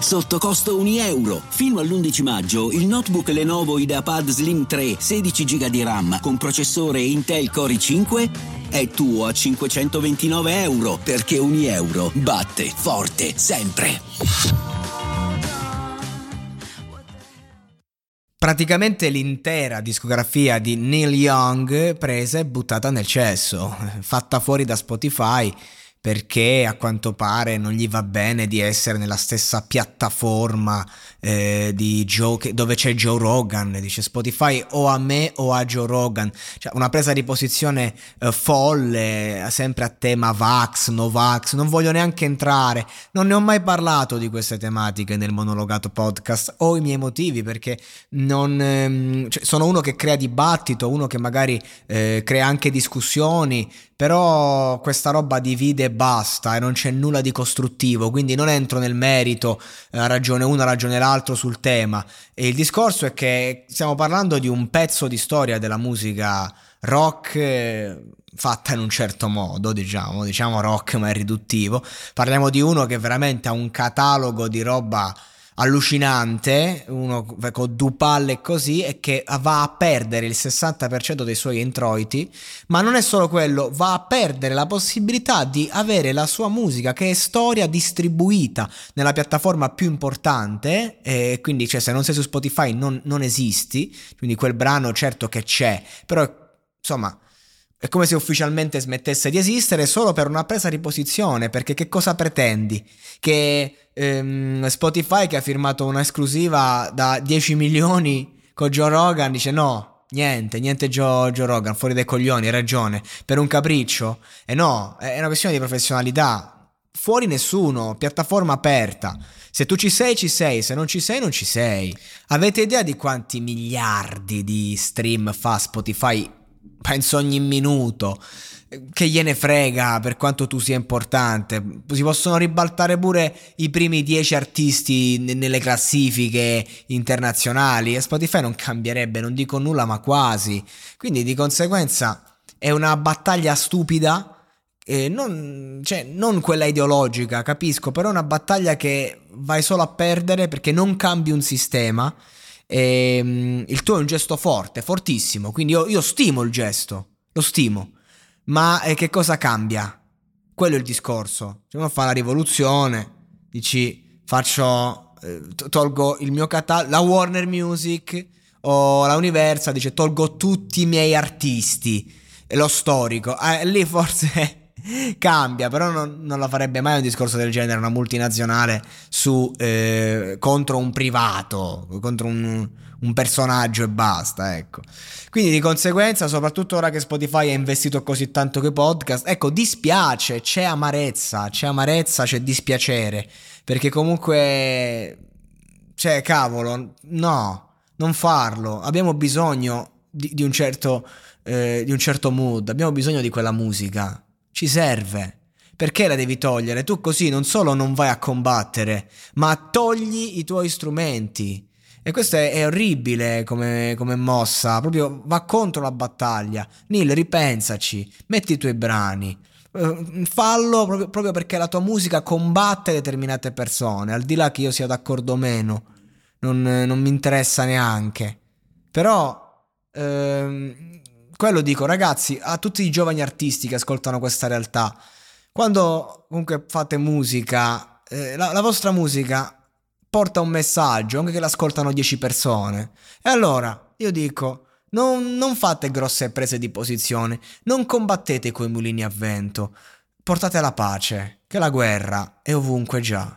Sotto costo €1. Fino all'11 maggio il notebook Lenovo IdeaPad Slim 3 16 GB di RAM con processore Intel Core i5 è tuo a €529, perché €1 batte forte sempre. Praticamente l'intera discografia di Neil Young presa e buttata nel cesso, fatta fuori da Spotify, perché a quanto pare non gli va bene di essere nella stessa piattaforma di Joe, dove c'è Joe Rogan. Dice Spotify o a me o a Joe Rogan, cioè una presa di posizione folle, sempre a tema vax, no vax. Non voglio neanche entrare, non ne ho mai parlato di queste tematiche nel monologato podcast, ho i miei motivi, perché non cioè, sono uno che crea dibattito, uno che magari crea anche discussioni, però questa roba divide e basta e non c'è nulla di costruttivo, quindi non entro nel merito, ragione uno, ragione l'altro sul tema. E il discorso è che stiamo parlando di un pezzo di storia della musica rock fatta in un certo modo, diciamo rock, ma è riduttivo. Parliamo di uno che veramente ha un catalogo di roba allucinante, uno con dupalle così, e che va a perdere il 60% dei suoi introiti. Ma non è solo quello, va a perdere la possibilità di avere la sua musica, che è storia, distribuita nella piattaforma più importante, e quindi cioè, se non sei su Spotify non esisti. Quindi quel brano certo che c'è, però insomma è come se ufficialmente smettesse di esistere solo per una presa di posizione, perché che cosa pretendi? Che Spotify, che ha firmato un'esclusiva da 10 milioni con Joe Rogan, dice no, niente Joe Rogan, fuori dai coglioni, hai ragione, per un capriccio? E no, è una questione di professionalità. Fuori nessuno, piattaforma aperta. Se tu ci sei, ci sei, se non ci sei, non ci sei. Avete idea di quanti miliardi di stream fa Spotify? Penso ogni minuto. Che gliene frega per quanto tu sia importante? Si possono ribaltare pure i primi 10 artisti nelle classifiche internazionali e Spotify non cambierebbe, non dico nulla, ma quasi. Quindi di conseguenza è una battaglia stupida, non quella ideologica, capisco, però è una battaglia che vai solo a perdere, perché non cambi un sistema. Il tuo è un gesto forte, fortissimo, quindi io stimo il gesto, lo stimo, ma che cosa cambia? Quello è il discorso. Se uno fa la rivoluzione, dici tolgo il mio catalogo, la Warner Music o la Universal, dice tolgo tutti i miei artisti, lo storico, lì forse cambia, però non la farebbe mai un discorso del genere una multinazionale su contro un privato, contro un personaggio e basta, ecco. Quindi di conseguenza, soprattutto ora che Spotify ha investito così tanto coi podcast, ecco, dispiace, c'è amarezza, c'è dispiacere, perché comunque cioè cavolo, no, non farlo. Abbiamo bisogno di un certo mood, abbiamo bisogno di quella musica. Ci serve. Perché la devi togliere? Tu così non solo non vai a combattere, ma togli i tuoi strumenti. E questo è orribile come mossa, proprio va contro la battaglia. Neil, ripensaci, metti i tuoi brani, fallo proprio perché la tua musica combatte determinate persone, al di là che io sia d'accordo o meno, non mi interessa neanche. Però quello dico, ragazzi, a tutti i giovani artisti che ascoltano questa realtà, quando comunque fate musica, la vostra musica porta un messaggio, anche che l'ascoltano 10 persone. E allora io dico, non fate grosse prese di posizione, non combattete coi mulini a vento, portate la pace, che la guerra è ovunque già.